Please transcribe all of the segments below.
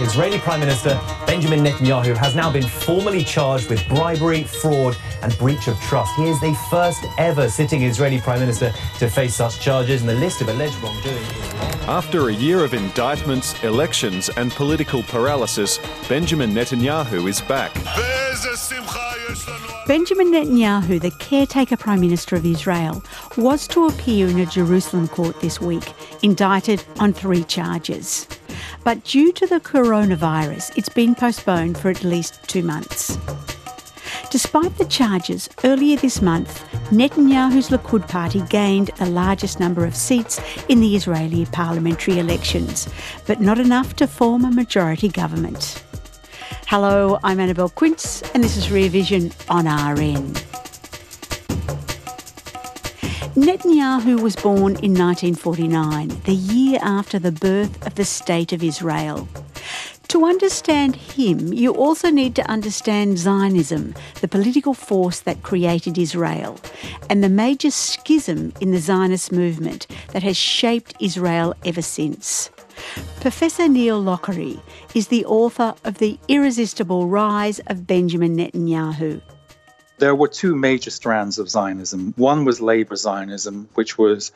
Israeli Prime Minister Benjamin Netanyahu has now been formally charged with bribery, fraud and breach of trust. He is the first ever sitting Israeli Prime Minister to face such charges, and the list of alleged wrongdoing is long. After a year of indictments, elections and political paralysis, Benjamin Netanyahu is back. Benjamin Netanyahu, the caretaker Prime Minister of Israel, was to appear in a Jerusalem court this week, indicted on 3 charges. But due to the coronavirus, it's been postponed for at least 2 months. Despite the charges, earlier this month, Netanyahu's Likud party gained the largest number of seats in the Israeli parliamentary elections, but not enough to form a majority government. Hello, I'm Annabelle Quince, and this is Rear Vision on RN. Netanyahu was born in 1949, the year after the birth of the State of Israel. To understand him, you also need to understand Zionism, the political force that created Israel, and the major schism in the Zionist movement that has shaped Israel ever since. Professor Neil Lockery is the author of The Irresistible Rise of Benjamin Netanyahu. There were 2 major strands of Zionism. One was Labour Zionism, which was,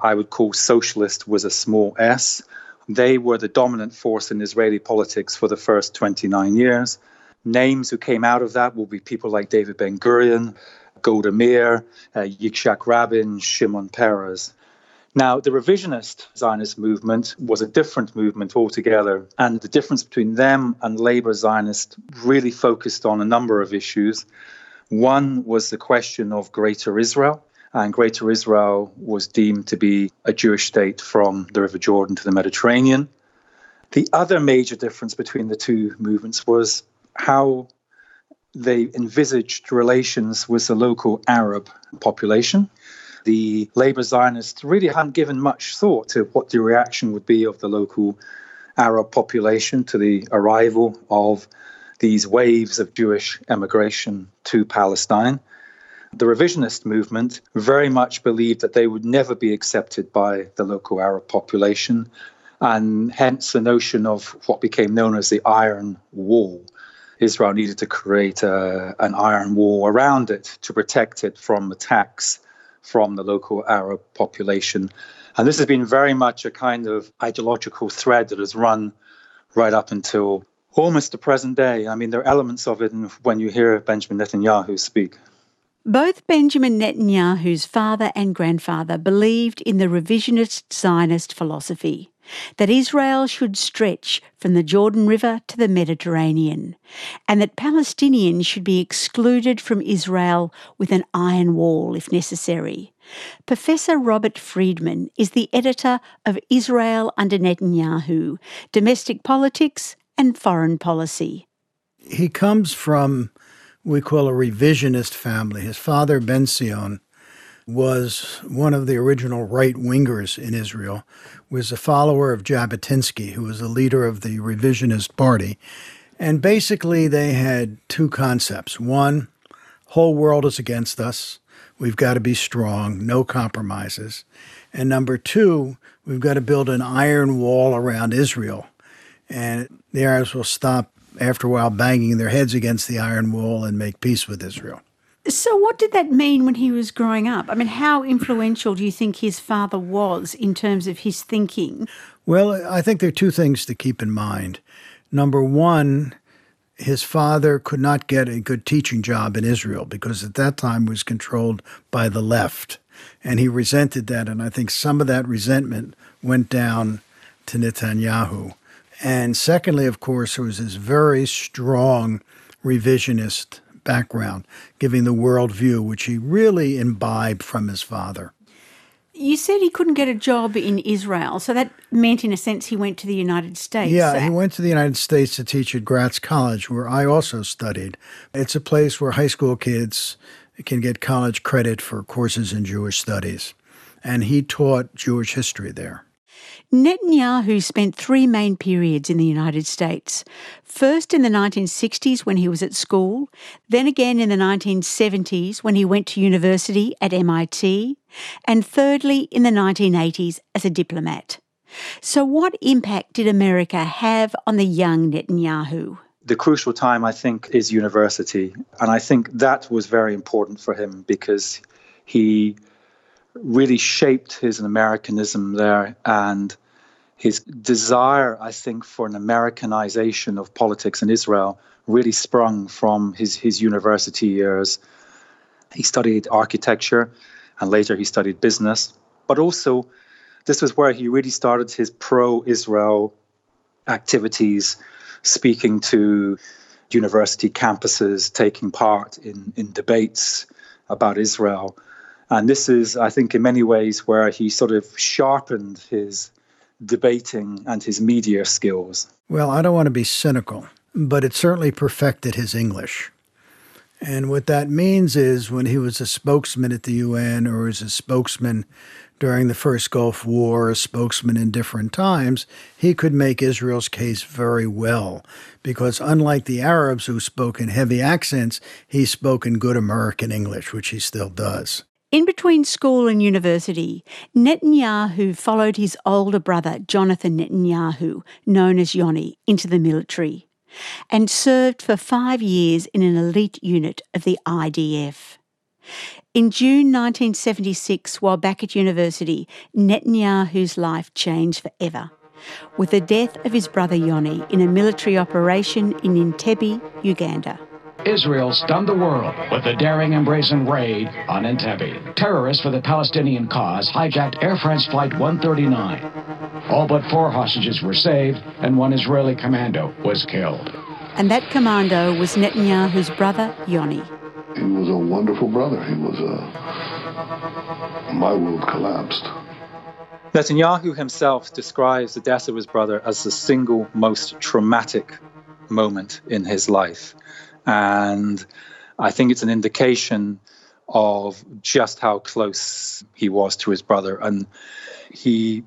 I would call socialist with a small s. They were the dominant force in Israeli politics for the first 29 years. Names who came out of that will be people like David Ben-Gurion, Golda Meir, Yitzhak Rabin, Shimon Peres. Now, the revisionist Zionist movement was a different movement altogether, and the difference between them and Labour Zionists really focused on a number of issues. One was the question of Greater Israel, and Greater Israel was deemed to be a Jewish state from the River Jordan to the Mediterranean. The other major difference between the 2 movements was how they envisaged relations with the local Arab population. The Labour Zionists really hadn't given much thought to what the reaction would be of the local Arab population to the arrival of these waves of Jewish emigration to Palestine. The revisionist movement very much believed that they would never be accepted by the local Arab population, and hence the notion of what became known as the Iron Wall. Israel needed to create an iron wall around it to protect it from attacks from the local Arab population. And this has been very much a kind of ideological thread that has run right up until almost the present day. I mean, there are elements of it when you hear Benjamin Netanyahu speak. Both Benjamin Netanyahu's father and grandfather believed in the revisionist Zionist philosophy that Israel should stretch from the Jordan River to the Mediterranean, and that Palestinians should be excluded from Israel with an iron wall if necessary. Professor Robert Friedman is the editor of Israel Under Netanyahu, Domestic Politics and Foreign Policy. He comes from what we call a revisionist family. His father, Ben Zion, was one of the original right-wingers in Israel, was a follower of Jabotinsky, who was the leader of the revisionist party. And basically they had 2 concepts. One, whole world is against us. We've got to be strong, no compromises. And number 2, we've got to build an iron wall around Israel, and the Arabs will stop after a while banging their heads against the iron wall and make peace with Israel. So what did that mean when he was growing up? I mean, how influential do you think his father was in terms of his thinking? Well, I think there are 2 things to keep in mind. Number 1, his father could not get a good teaching job in Israel because at that time was controlled by the left, and he resented that, and I think some of that resentment went down to Netanyahu. And secondly, of course, there was this very strong revisionist background, giving the worldview, which he really imbibed from his father. You said he couldn't get a job in Israel, so that meant, in a sense, he went to the United States. Yeah, so he went to the United States to teach at Gratz College, where I also studied. It's a place where high school kids can get college credit for courses in Jewish studies, and he taught Jewish history there. Netanyahu spent 3 main periods in the United States, first in the 1960s when he was at school, then again in the 1970s when he went to university at MIT, and thirdly in the 1980s as a diplomat. So what impact did America have on the young Netanyahu? The crucial time, I think, is university. And I think that was very important for him because he really shaped his Americanism there and his desire, I think, for an Americanization of politics in Israel really sprung from his university years. He studied architecture and later he studied business. But also, this was where he really started his pro-Israel activities, speaking to university campuses, taking part in debates about Israel. And this is, I think, in many ways where he sort of sharpened his debating and his media skills. Well, I don't want to be cynical, but it certainly perfected his English. And what that means is when he was a spokesman at the UN or as a spokesman during the first Gulf War, a spokesman in different times, he could make Israel's case very well because unlike the Arabs who spoke in heavy accents, he spoke in good American English, which he still does. In between school and university, Netanyahu followed his older brother, Jonathan Netanyahu, known as Yoni, into the military and served for 5 years in an elite unit of the IDF. In June 1976, while back at university, Netanyahu's life changed forever with the death of his brother Yoni in a military operation in Entebbe, Uganda. Israel stunned the world with the daring embrace and raid on Entebbe. Terrorists for the Palestinian cause hijacked Air France Flight 139. All but 4 hostages were saved and 1 Israeli commando was killed. And that commando was Netanyahu's brother, Yoni. He was a wonderful brother. He was a... My world collapsed. Netanyahu himself describes the death of his brother as the single most traumatic moment in his life. And I think it's an indication of just how close he was to his brother. And he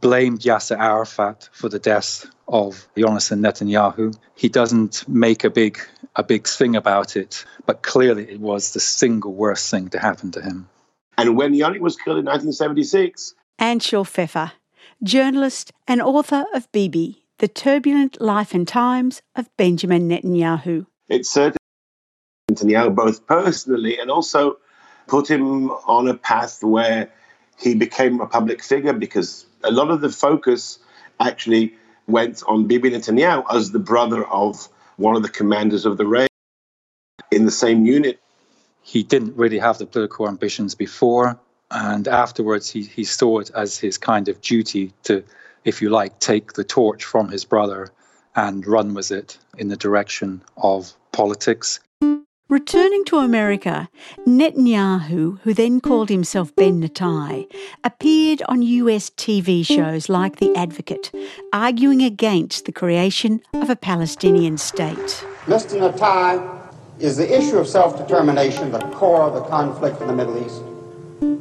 blamed Yasser Arafat for the death of Jonathan Netanyahu. He doesn't make a big thing about it, but clearly it was the single worst thing to happen to him. And when Yoni was killed in 1976... Anshel Pfeffer, journalist and author of Bibi, The Turbulent Life and Times of Benjamin Netanyahu. It certainly Netanyahu both personally and also put him on a path where he became a public figure because a lot of the focus actually went on Bibi Netanyahu as the brother of one of the commanders of the raid in the same unit. He didn't really have the political ambitions before, and afterwards he saw it as his kind of duty to, if you like, take the torch from his brother and run with it in the direction of politics. Returning to America, Netanyahu, who then called himself Ben Natai, appeared on US TV shows like The Advocate, arguing against the creation of a Palestinian state. Mr. Natai, is the issue of self-determination the core of the conflict in the Middle East?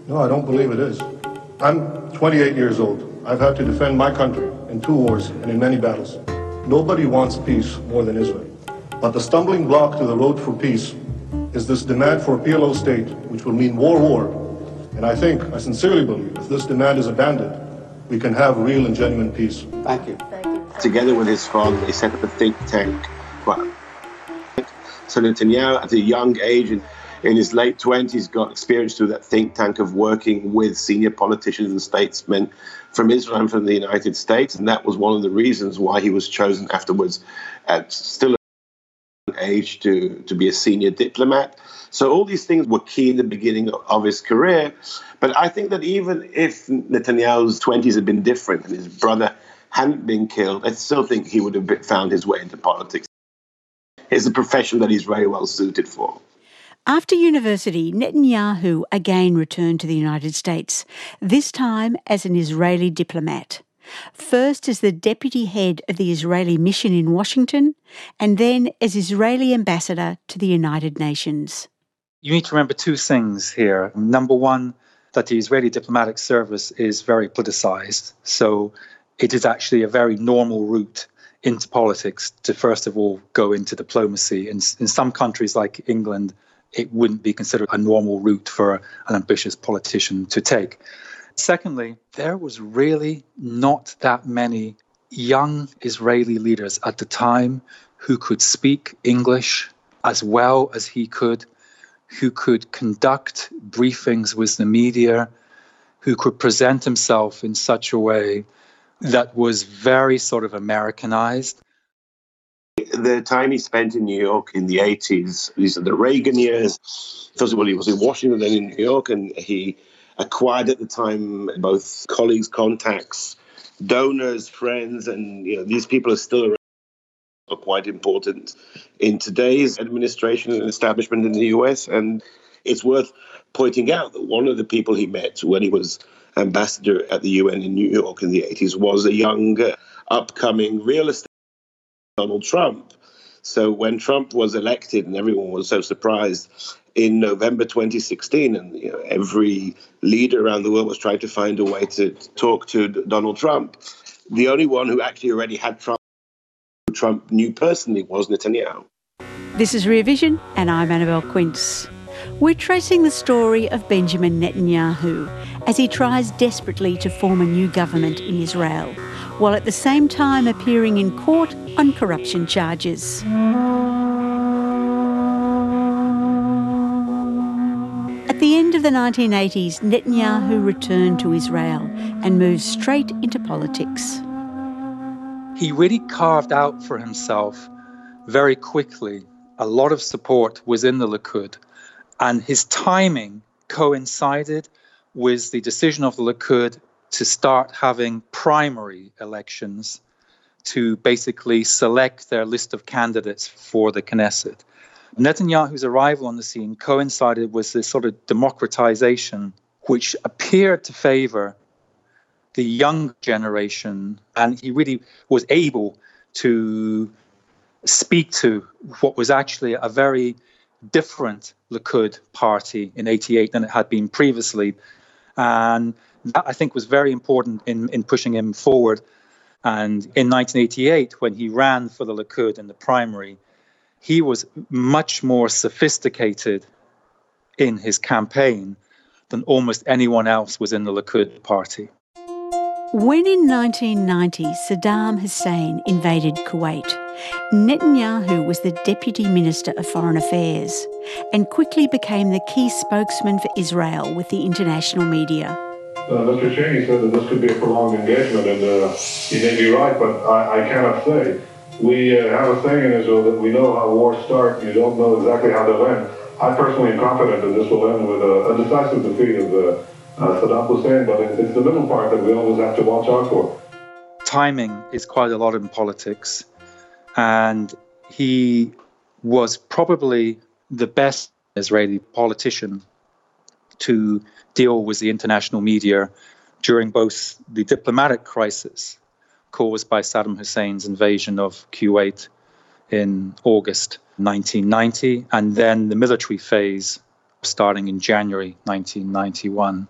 No, I don't believe it is. I'm 28 years old. I've had to defend my country in 2 wars and in many battles. Nobody wants peace more than Israel. But the stumbling block to the road for peace is this demand for a PLO state, which will mean more war. And I think, I sincerely believe, if this demand is abandoned, we can have real and genuine peace. Thank you. Thank you. Together with his father, they set up a think tank. So Netanyahu, at a young age, in his late 20s, got experience through that think tank of working with senior politicians and statesmen from Israel and from the United States. And that was one of the reasons why he was chosen afterwards at still a young age to be a senior diplomat. So all these things were key in the beginning of his career. But I think that even if Netanyahu's 20s had been different and his brother hadn't been killed, I still think he would have found his way into politics. It's a profession that he's very well suited for. After university, Netanyahu again returned to the United States, this time as an Israeli diplomat, first as the deputy head of the Israeli mission in Washington, and then as Israeli ambassador to the United Nations. You need to remember 2 things here. Number one, that the Israeli diplomatic service is very politicized, so it is actually a very normal route into politics to first of all go into diplomacy. In some countries like England, it wouldn't be considered a normal route for an ambitious politician to take. Secondly, there was really not that many young Israeli leaders at the time who could speak English as well as he could, who could conduct briefings with the media, who could present himself in such a way that was very sort of Americanized. The time he spent in New York in the 80s, these are the Reagan years. First of all, he was in Washington, then in New York, and he acquired at the time both colleagues, contacts, donors, friends, and these people are still around, are quite important in today's administration and establishment in the US. And it's worth pointing out that one of the people he met when he was ambassador at the UN in New York in the 80s was a young, upcoming real estate, Donald Trump. So when Trump was elected, and everyone was so surprised, in November 2016, and every leader around the world was trying to find a way to talk to Donald Trump, the only one who actually already had Trump knew personally was Netanyahu. This is Rear Vision, and I'm Annabelle Quince. We're tracing the story of Benjamin Netanyahu as he tries desperately to form a new government in Israel, while at the same time appearing in court on corruption charges. At the end of the 1980s, Netanyahu returned to Israel and moved straight into politics. He really carved out for himself very quickly a lot of support within the Likud, and his timing coincided with the decision of the Likud to start having primary elections to basically select their list of candidates for the Knesset. Netanyahu's arrival on the scene coincided with this sort of democratization, which appeared to favor the young generation, and he really was able to speak to what was actually a very different Likud party in 88 than it had been previously. And that, I think, was very important in pushing him forward. And in 1988, when he ran for the Likud in the primary, he was much more sophisticated in his campaign than almost anyone else was in the Likud party. When in 1990 Saddam Hussein invaded Kuwait, Netanyahu was the Deputy Minister of Foreign Affairs and quickly became the key spokesman for Israel with the international media. Mr. Cheney said that this could be a prolonged engagement, and he may be right, but I cannot say. We have a saying in Israel that we know how wars start, you don't know exactly how they'll end. I personally am confident that this will end with a decisive defeat of Saddam Hussein, but it's the middle part that we always have to watch out for. Timing is quite a lot in politics, and he was probably the best Israeli politician to deal with the international media during both the diplomatic crisis caused by Saddam Hussein's invasion of Kuwait in August 1990, and then the military phase starting in January 1991.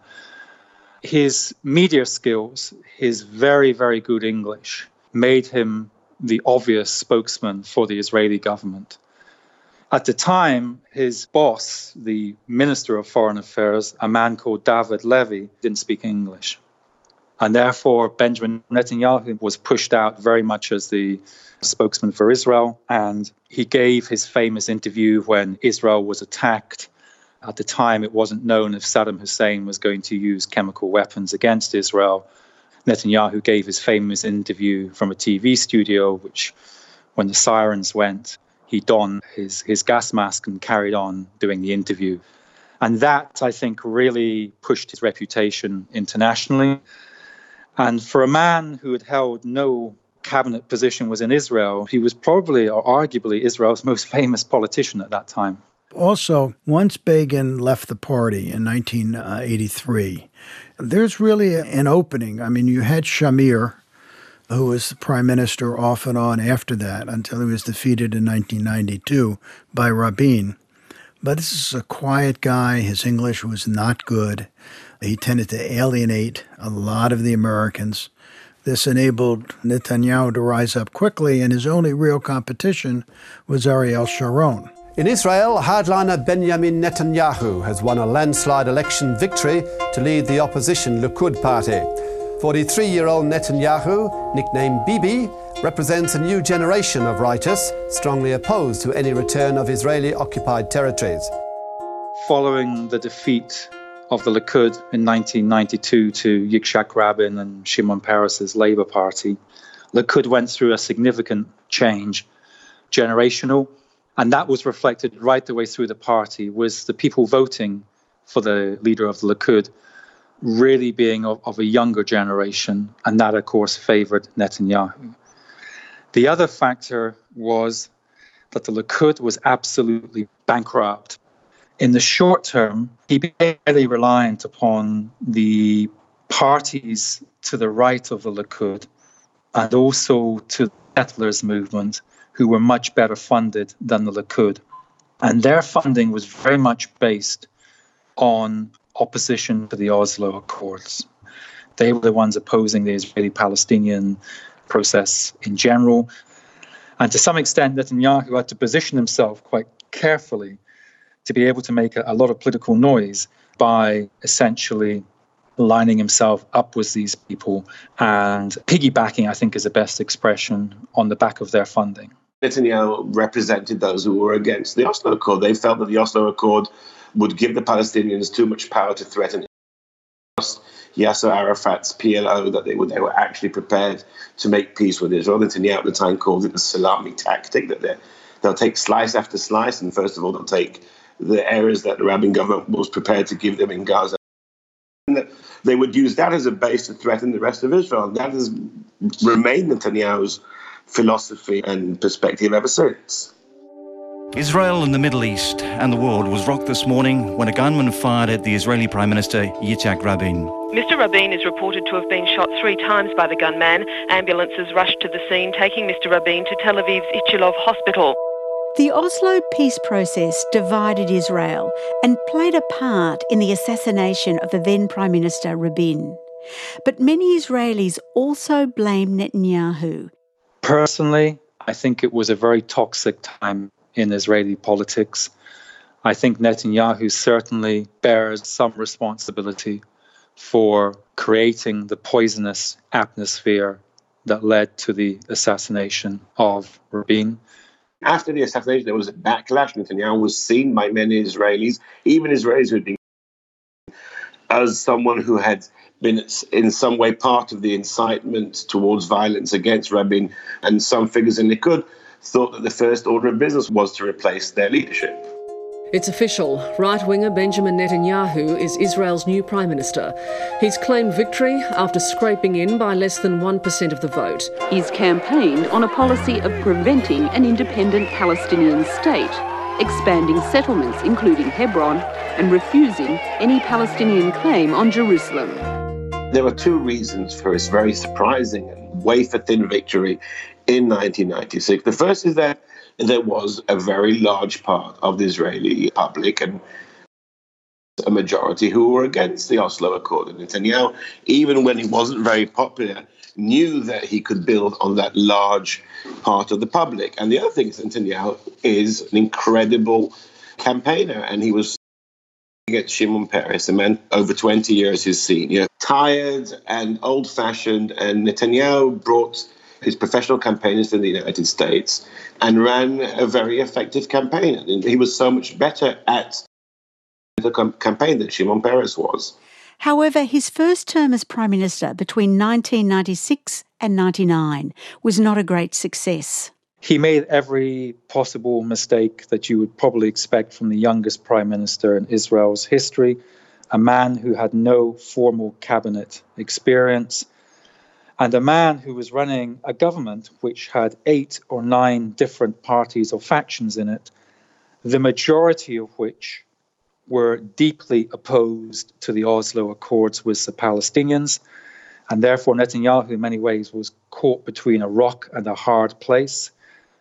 His media skills, his very, very good English, made him the obvious spokesman for the Israeli government. At the time, his boss, the Minister of Foreign Affairs, a man called David Levy, didn't speak English. And therefore, Benjamin Netanyahu was pushed out very much as the spokesman for Israel. And he gave his famous interview when Israel was attacked. At the time, it wasn't known if Saddam Hussein was going to use chemical weapons against Israel. Netanyahu gave his famous interview from a TV studio, which, when the sirens went, he donned his gas mask and carried on doing the interview. And that, I think, really pushed his reputation internationally. And for a man who had held no cabinet position within Israel, he was probably or arguably Israel's most famous politician at that time. Also, once Begin left the party in 1983, there's really an opening. I mean, you had Shamir, who was the prime minister off and on after that until he was defeated in 1992 by Rabin. But this is a quiet guy. His English was not good. He tended to alienate a lot of the Americans. This enabled Netanyahu to rise up quickly, and his only real competition was Ariel Sharon. In Israel, hardliner Benjamin Netanyahu has won a landslide election victory to lead the opposition Likud party. 43-year-old Netanyahu, nicknamed Bibi, represents a new generation of righteous, strongly opposed to any return of Israeli-occupied territories. Following the defeat of the Likud in 1992 to Yitzhak Rabin and Shimon Peres' Labour Party, Likud went through a significant change, generational, and that was reflected right the way through the party, was the people voting for the leader of the Likud really being of a younger generation, and that, of course, favoured Netanyahu. The other factor was that the Likud was absolutely bankrupt. In the short term, he barely reliant upon the parties to the right of the Likud and also to the settlers movement, who were much better funded than the Likud. And their funding was very much based on opposition to the Oslo Accords. They were the ones opposing the Israeli-Palestinian process in general. And to some extent, Netanyahu had to position himself quite carefully to be able to make a lot of political noise by essentially lining himself up with these people and piggybacking, I think is the best expression, on the back of their funding. Netanyahu represented those who were against the Oslo Accord. They felt that the Oslo Accord would give the Palestinians too much power to threaten Yasser Arafat's PLO, that they were actually prepared to make peace with Israel. Netanyahu at the time called it the salami tactic, that they'll take slice after slice, and first of all they'll take the areas that the Rabin government was prepared to give them in Gaza. And that they would use that as a base to threaten the rest of Israel. And that has remained Netanyahu's philosophy and perspective ever since. Israel and the Middle East and the world was rocked this morning when a gunman fired at the Israeli Prime Minister Yitzhak Rabin. Mr. Rabin is reported to have been shot 3 times by the gunman. Ambulances rushed to the scene, taking Mr. Rabin to Tel Aviv's Ichilov Hospital. The Oslo peace process divided Israel and played a part in the assassination of the then Prime Minister Rabin. But many Israelis also blame Netanyahu. Personally, I think it was a very toxic time in Israeli politics. I think Netanyahu certainly bears some responsibility for creating the poisonous atmosphere that led to the assassination of Rabin. After the assassination, there was a backlash. Netanyahu was seen by many Israelis, even Israelis who had been, as someone who had been in some way part of the incitement towards violence against Rabin, and some figures in Likud thought that the first order of business was to replace their leadership. It's official. Right-winger Benjamin Netanyahu is Israel's new Prime Minister. He's claimed victory after scraping in by less than 1% of the vote. He's campaigned on a policy of preventing an independent Palestinian state, expanding settlements, including Hebron, and refusing any Palestinian claim on Jerusalem. There were 2 reasons for his very surprising and wafer-thin victory in 1996. The first is that there was a very large part of the Israeli public and a majority who were against the Oslo Accord. And Netanyahu, even when he wasn't very popular, knew that he could build on that large part of the public. And the other thing is, Netanyahu is an incredible campaigner, and he was against Shimon Peres, a man over 20 years his senior, tired and old-fashioned, and Netanyahu brought his professional campaigners in the United States and ran a very effective campaign. And he was so much better at the campaign than Shimon Peres was. However, his first term as Prime Minister between 1996 and 99 was not a great success. He made every possible mistake that you would probably expect from the youngest Prime Minister in Israel's history, a man who had no formal cabinet experience, and a man who was running a government which had 8 or 9 different parties or factions in it, the majority of which were deeply opposed to the Oslo Accords with the Palestinians. And therefore, Netanyahu, in many ways, was caught between a rock and a hard place.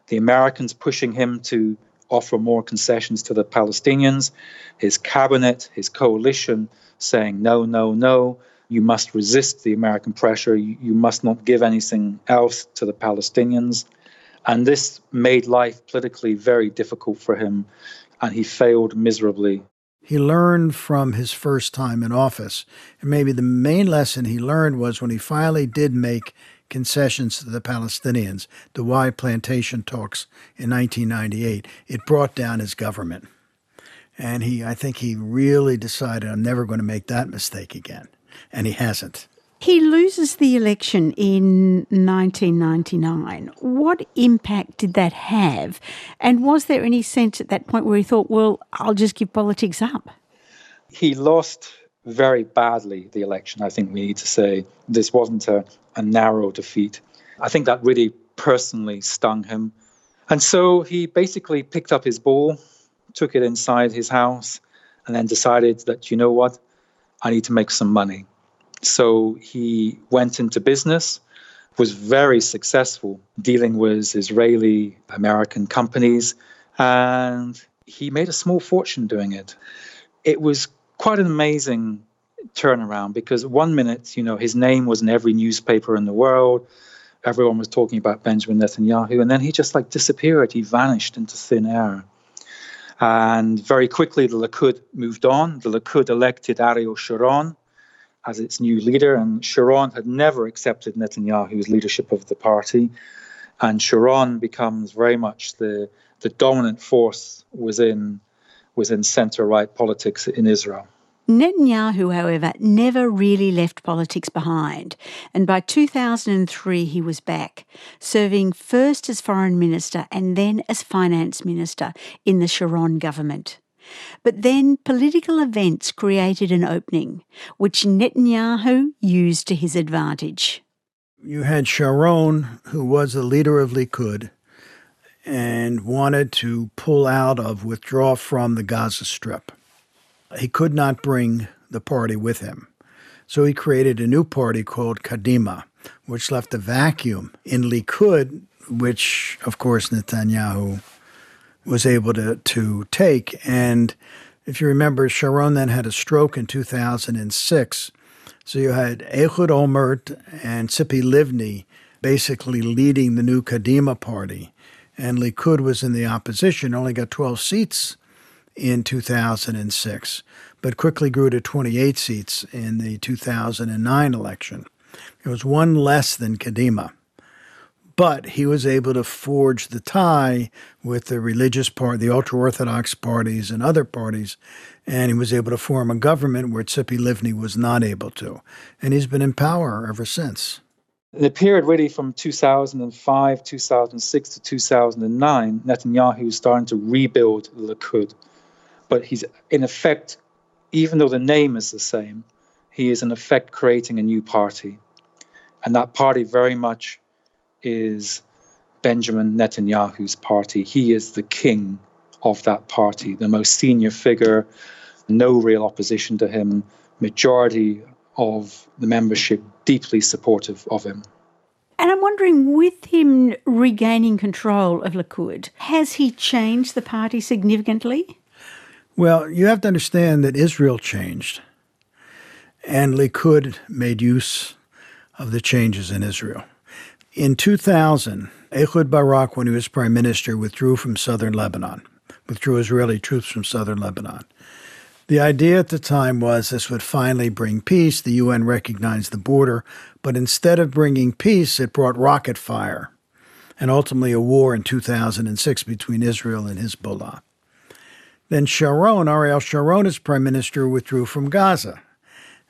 The Americans pushing him to offer more concessions to the Palestinians, his cabinet, his coalition saying, no, no, no. You must resist the American pressure. You must not give anything else to the Palestinians. And this made life politically very difficult for him, and he failed miserably. He learned from his first time in office, and maybe the main lesson he learned was when he finally did make concessions to the Palestinians, the Wye Plantation talks in 1998, it brought down his government. And I think he really decided, I'm never going to make that mistake again. And he hasn't. He loses the election in 1999. What impact did that have? And was there any sense at that point where he thought, well, I'll just give politics up? He lost very badly the election, I think we need to say. This wasn't a narrow defeat. I think that really personally stung him. And so he basically picked up his ball, took it inside his house, and then decided that, you know what, I need to make some money. So he went into business, was very successful dealing with Israeli American companies, and he made a small fortune doing it. It was quite an amazing turnaround because one minute, his name was in every newspaper in the world. Everyone was talking about Benjamin Netanyahu, and then he just disappeared. He vanished into thin air. And very quickly, the Likud moved on. The Likud elected Ariel Sharon as its new leader, and Sharon had never accepted Netanyahu's leadership of the party. And Sharon becomes very much the dominant force within center-right politics in Israel. Netanyahu, however, never really left politics behind. And by 2003, he was back, serving first as foreign minister and then as finance minister in the Sharon government. But then political events created an opening, which Netanyahu used to his advantage. You had Sharon, who was the leader of Likud, and wanted to withdraw from the Gaza Strip. He could not bring the party with him. So he created a new party called Kadima, which left a vacuum in Likud, which, of course, Netanyahu was able to take. And if you remember, Sharon then had a stroke in 2006. So you had Ehud Olmert and Tzipi Livni basically leading the new Kadima party. And Likud was in the opposition, only got 12 seats in 2006, but quickly grew to 28 seats in the 2009 election. It was one less than Kadima. But he was able to forge the tie with the religious party, the ultra-Orthodox parties and other parties, and he was able to form a government where Tzipi Livni was not able to. And he's been in power ever since. In the period really from 2005, 2006 to 2009, Netanyahu is starting to rebuild Likud. But he's, in effect, even though the name is the same, he is, in effect, creating a new party. And that party very much is Benjamin Netanyahu's party. He is the king of that party, the most senior figure, no real opposition to him, majority of the membership deeply supportive of him. And I'm wondering, with him regaining control of Likud, has he changed the party significantly? Well, you have to understand that Israel changed, and Likud made use of the changes in Israel. In 2000, Ehud Barak, when he was prime minister, withdrew Israeli troops from southern Lebanon. The idea at the time was this would finally bring peace. The UN recognized the border, but instead of bringing peace, it brought rocket fire, and ultimately a war in 2006 between Israel and Hezbollah. Then Sharon, Ariel Sharon, as prime minister, withdrew from Gaza.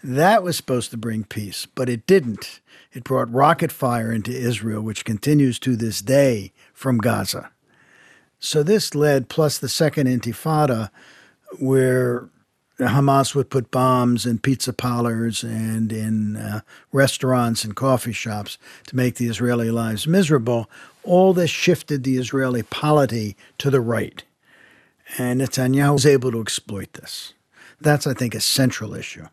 That was supposed to bring peace, but it didn't. It brought rocket fire into Israel, which continues to this day from Gaza. So this led, plus the Second Intifada, where Hamas would put bombs in pizza parlors and in restaurants and coffee shops to make the Israeli lives miserable. All this shifted the Israeli polity to the right. And Netanyahu was able to exploit this. That's, I think, a central issue.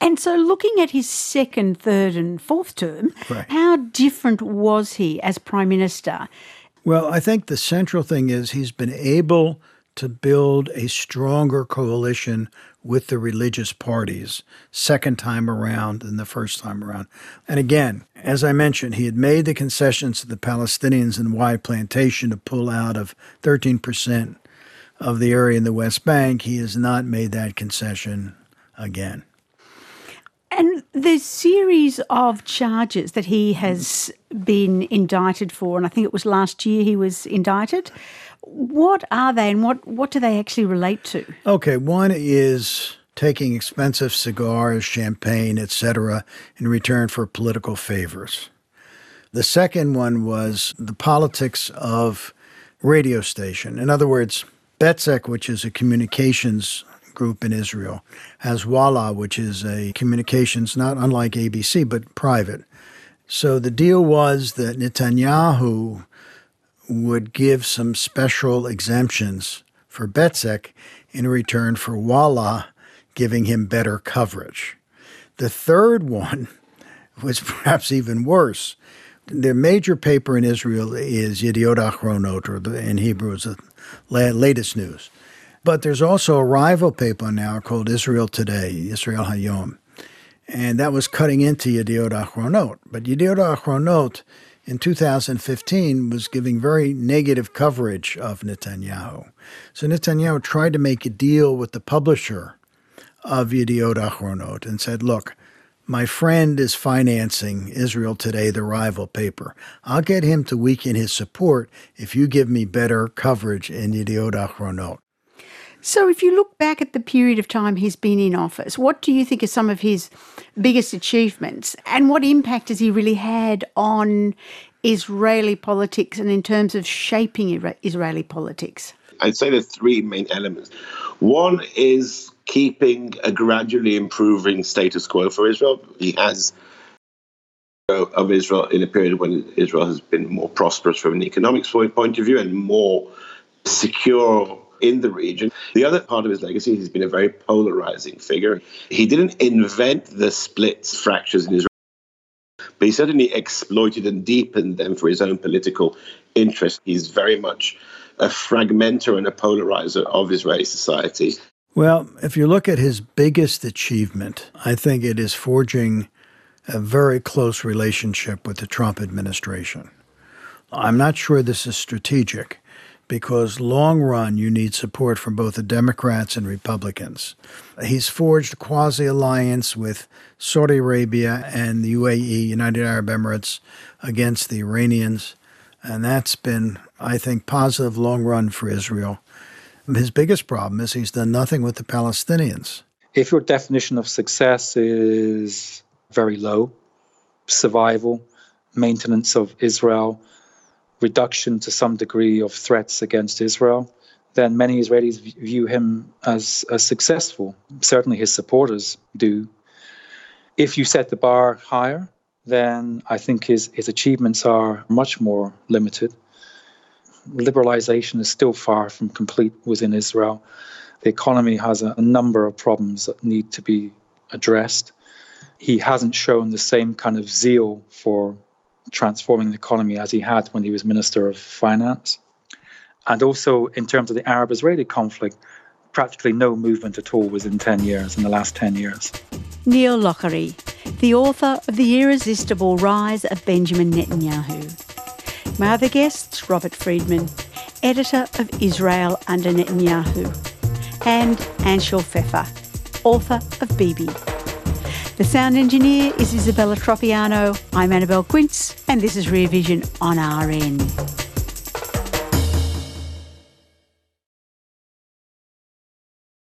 And so looking at his second, third and fourth term, right, how different was he as prime minister? Well, I think the central thing is he's been able to build a stronger coalition with the religious parties second time around than the first time around. And again, as I mentioned, he had made the concessions to the Palestinians in Wye Plantation to pull out of 13% of the area in the West Bank. He has not made that concession again. And the series of charges that he has been indicted for, and I think it was last year he was indicted, what are they and what do they actually relate to? Okay, one is taking expensive cigars, champagne, etc., in return for political favors. The second one was the politics of radio station. In other words, Bezeq, which is a communications group in Israel, has Walla, which is a communications, not unlike ABC, but private. So the deal was that Netanyahu would give some special exemptions for Bezeq in return for Walla giving him better coverage. The third one was perhaps even worse. Their major paper in Israel is Yedioth Ahronot, or in Hebrew is the latest news. But there's also a rival paper now called Israel Today, Israel Hayom. And that was cutting into Yedioth Ahronot. But Yedioth Ahronot in 2015 was giving very negative coverage of Netanyahu. So Netanyahu tried to make a deal with the publisher of Yedioth Ahronot and said, look, my friend is financing Israel Today, the rival paper. I'll get him to weaken his support if you give me better coverage in Yedioth Ahronot. So if you look back at the period of time he's been in office, what do you think are some of his biggest achievements and what impact has he really had on Israeli politics and in terms of shaping Israeli politics? I'd say there's three main elements. One is keeping a gradually improving status quo for Israel. He has of Israel in a period when Israel has been more prosperous from an economic point of view and more secure in the region. The other part of his legacy, he's been a very polarizing figure. He didn't invent the splits, fractures in Israel, but he certainly exploited and deepened them for his own political interest. He's very much a fragmenter and a polarizer of Israeli society. Well, if you look at his biggest achievement, I think it is forging a very close relationship with the Trump administration. I'm not sure this is strategic, because long run, you need support from both the Democrats and Republicans. He's forged a quasi-alliance with Saudi Arabia and the UAE, United Arab Emirates, against the Iranians. And that's been, I think, positive long run for Israel. His biggest problem is he's done nothing with the Palestinians. If your definition of success is very low, survival, maintenance of Israel, reduction to some degree of threats against Israel, then many Israelis view him as successful. Certainly his supporters do. If you set the bar higher, then I think his achievements are much more limited. Liberalization is still far from complete within Israel. The economy has a number of problems that need to be addressed. He hasn't shown the same kind of zeal for transforming the economy as he had when he was Minister of Finance. And also, in terms of the Arab-Israeli conflict, practically no movement at all within 10 years, in the last 10 years. Neil Lockery, the author of The Irresistible Rise of Benjamin Netanyahu. My other guests, Robert Friedman, editor of Israel Under Netanyahu, and Anshel Pfeffer, author of Bibi. The sound engineer is Isabella Tropiano. I'm Annabelle Quince, and this is Rear Vision on RN.